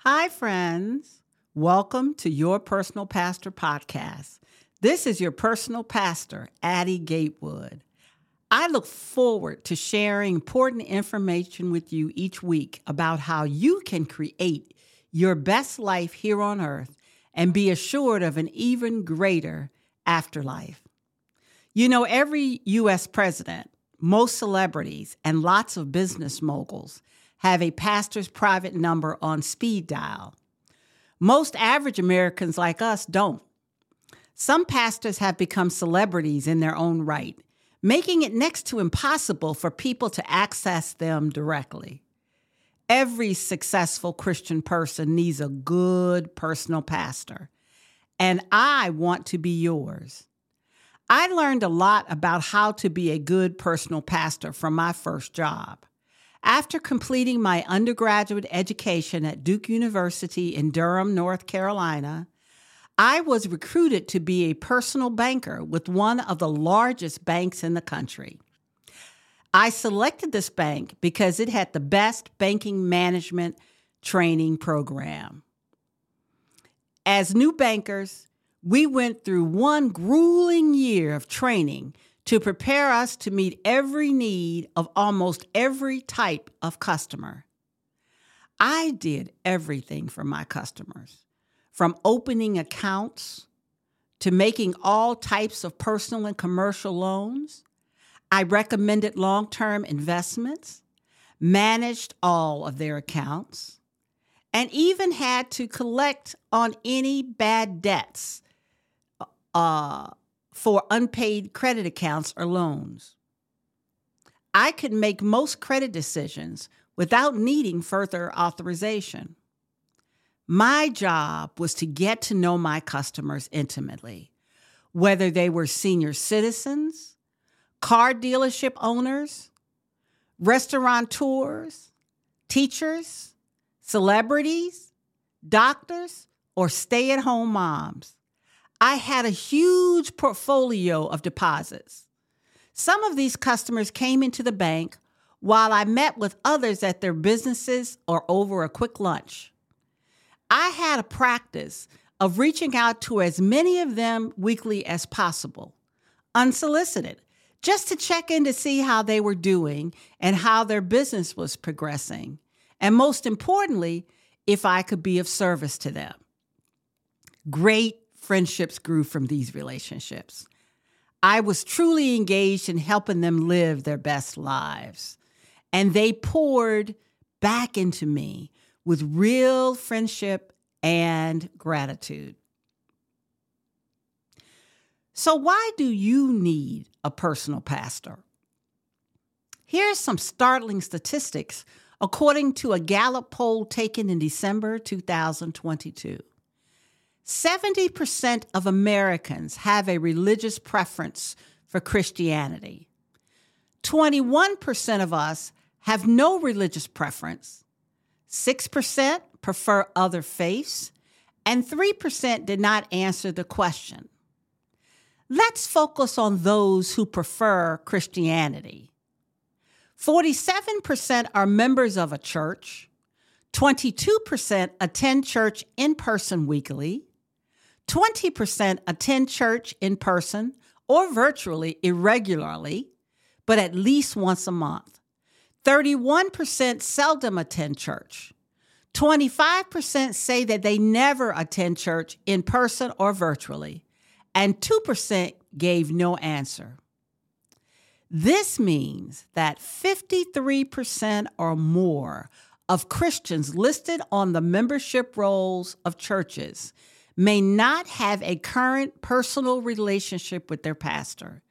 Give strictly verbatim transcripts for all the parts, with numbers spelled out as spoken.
Hi, friends. Welcome to Your Personal Pastor Podcast. This is your personal pastor, Addie Gatewood. I look forward to sharing important information with you each week about how you can create your best life here on earth and be assured of an even greater afterlife. You know, every U S president, most celebrities, and lots of business moguls have a pastor's private number on speed dial. Most average Americans like us don't. Some pastors have become celebrities in their own right, making it next to impossible for people to access them directly. Every successful Christian person needs a good personal pastor, and I want to be yours. I learned a lot about how to be a good personal pastor from my first job. After completing my undergraduate education at Duke University in Durham, North Carolina, I was recruited to be a personal banker with one of the largest banks in the country. I selected this bank because it had the best banking management training program. As new bankers, we went through one grueling year of training to prepare us to meet every need of almost every type of customer. I did everything for my customers, from opening accounts to making all types of personal and commercial loans. I recommended long-term investments, managed all of their accounts, and even had to collect on any bad debts uh, for unpaid credit accounts or loans. I could make most credit decisions without needing further authorization. My job was to get to know my customers intimately, whether they were senior citizens, car dealership owners, restaurateurs, teachers, celebrities, doctors, or stay-at-home moms. I had a huge portfolio of deposits. Some of these customers came into the bank while I met with others at their businesses or over a quick lunch. I had a practice of reaching out to as many of them weekly as possible, unsolicited, just to check in to see how they were doing and how their business was progressing, and most importantly, if I could be of service to them. Great friendships grew from these relationships. I was truly engaged in helping them live their best lives, and they poured back into me with real friendship and gratitude. So why do you need a personal pastor? Here's some startling statistics according to a Gallup poll taken in December two thousand twenty-two. seventy percent of Americans have a religious preference for Christianity. twenty-one percent of us have no religious preference. six percent prefer other faiths, and three percent did not answer the question. Let's focus on those who prefer Christianity. forty-seven percent are members of a church. twenty-two percent attend church in person weekly. twenty percent attend church in person or virtually irregularly, but at least once a month. thirty-one percent seldom attend church. twenty-five percent say that they never attend church in person or virtually, and two percent gave no answer. This means that fifty-three percent or more of Christians listed on the membership rolls of churches may not have a current personal relationship with their pastor,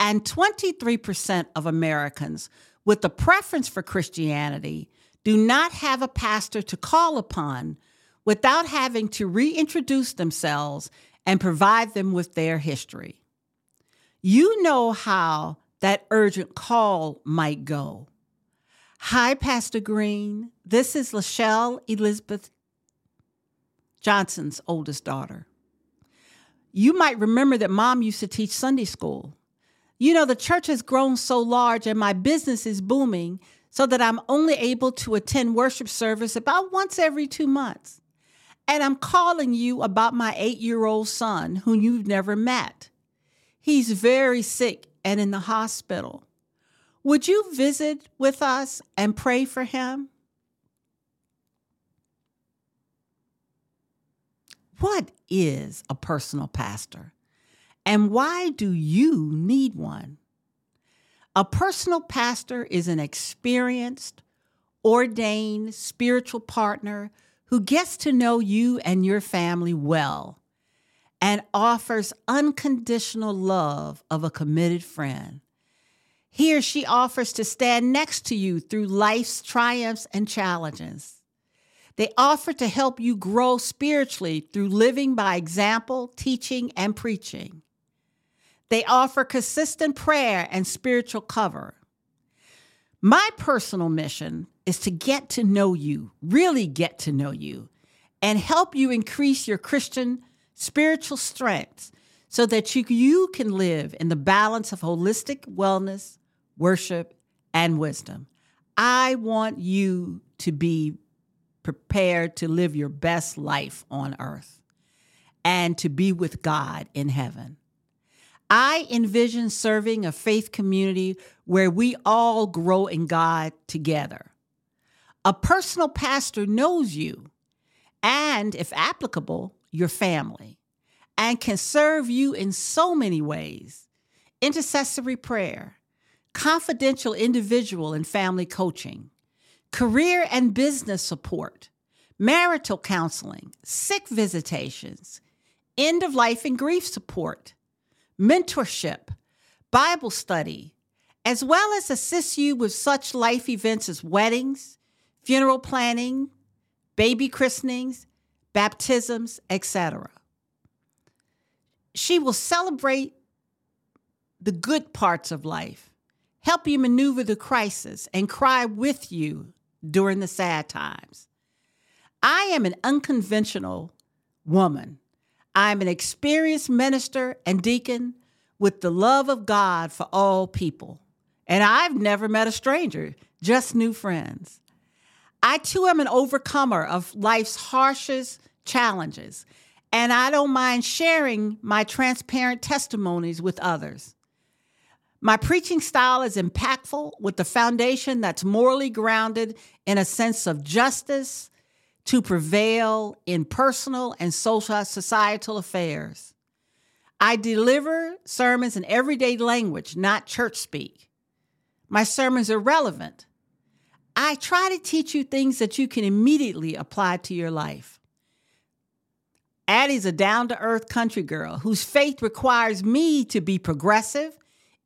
and twenty-three percent of Americans with a preference for Christianity do not have a pastor to call upon without having to reintroduce themselves and provide them with their history. You know how that urgent call might go. Hi, Pastor Green. This is Lachelle Elizabeth Johnson's oldest daughter. You might remember that Mom used to teach Sunday school. You know, the church has grown so large and my business is booming, so that I'm only able to attend worship service about once every two months. And I'm calling you about my eight-year-old son, whom you've never met. He's very sick and in the hospital. Would you visit with us and pray for him? What is a personal pastor, and why do you need one? A personal pastor is an experienced, ordained spiritual partner who gets to know you and your family well and offers unconditional love of a committed friend. He or she offers to stand next to you through life's triumphs and challenges. They offer to help you grow spiritually through living by example, teaching, and preaching. They offer consistent prayer and spiritual cover. My personal mission is to get to know you, really get to know you, and help you increase your Christian spiritual strengths so that you, you can live in the balance of holistic wellness, worship, and wisdom. I want you to be prepared to live your best life on earth and to be with God in heaven. I envision serving a faith community where we all grow in God together. A personal pastor knows you and, if applicable, your family, and can serve you in so many ways: intercessory prayer, confidential individual and family coaching, career and business support, marital counseling, sick visitations, end of life and grief support, mentorship, Bible study, as well as assist you with such life events as weddings, funeral planning, baby christenings, baptisms, et cetera. She will celebrate the good parts of life, help you maneuver the crisis, and cry with you during the sad times. I am an unconventional woman. I am an experienced minister and deacon with the love of God for all people. And I've never met a stranger, just new friends. I, too, am an overcomer of life's harshest challenges, and I don't mind sharing my transparent testimonies with others. My preaching style is impactful, with the foundation that's morally grounded in a sense of justice to prevail in personal and social societal affairs. I deliver sermons in everyday language, not church speak. My sermons are relevant. I try to teach you things that you can immediately apply to your life. Addie's a down-to-earth country girl whose faith requires me to be progressive,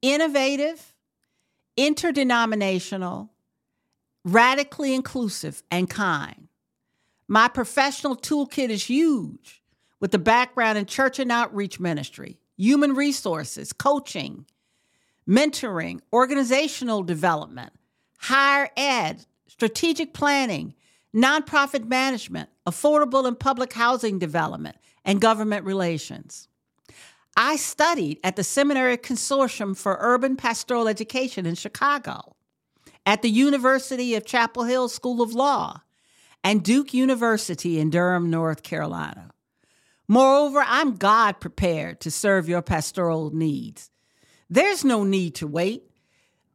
innovative, interdenominational, radically inclusive, and kind. My professional toolkit is huge, with a background in church and outreach ministry, human resources, coaching, mentoring, organizational development, higher ed, strategic planning, nonprofit management, affordable and public housing development, and government relations. I studied at the Seminary Consortium for Urban Pastoral Education in Chicago, at the University of Chapel Hill School of Law, and Duke University in Durham, North Carolina. Moreover, I'm God prepared to serve your pastoral needs. There's no need to wait.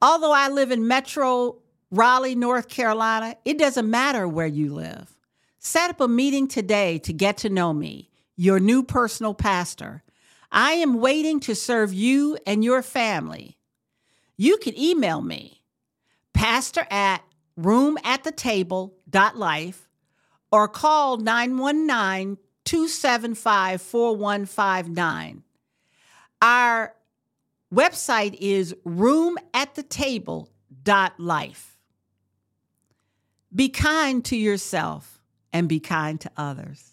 Although I live in Metro Raleigh, North Carolina, it doesn't matter where you live. Set up a meeting today to get to know me, your new personal pastor. I am waiting to serve you and your family. You can email me, pastor at room at the table dot life, or call nine one nine, two seven five, four one five nine. Our website is room at the table dot life. Be kind to yourself and be kind to others.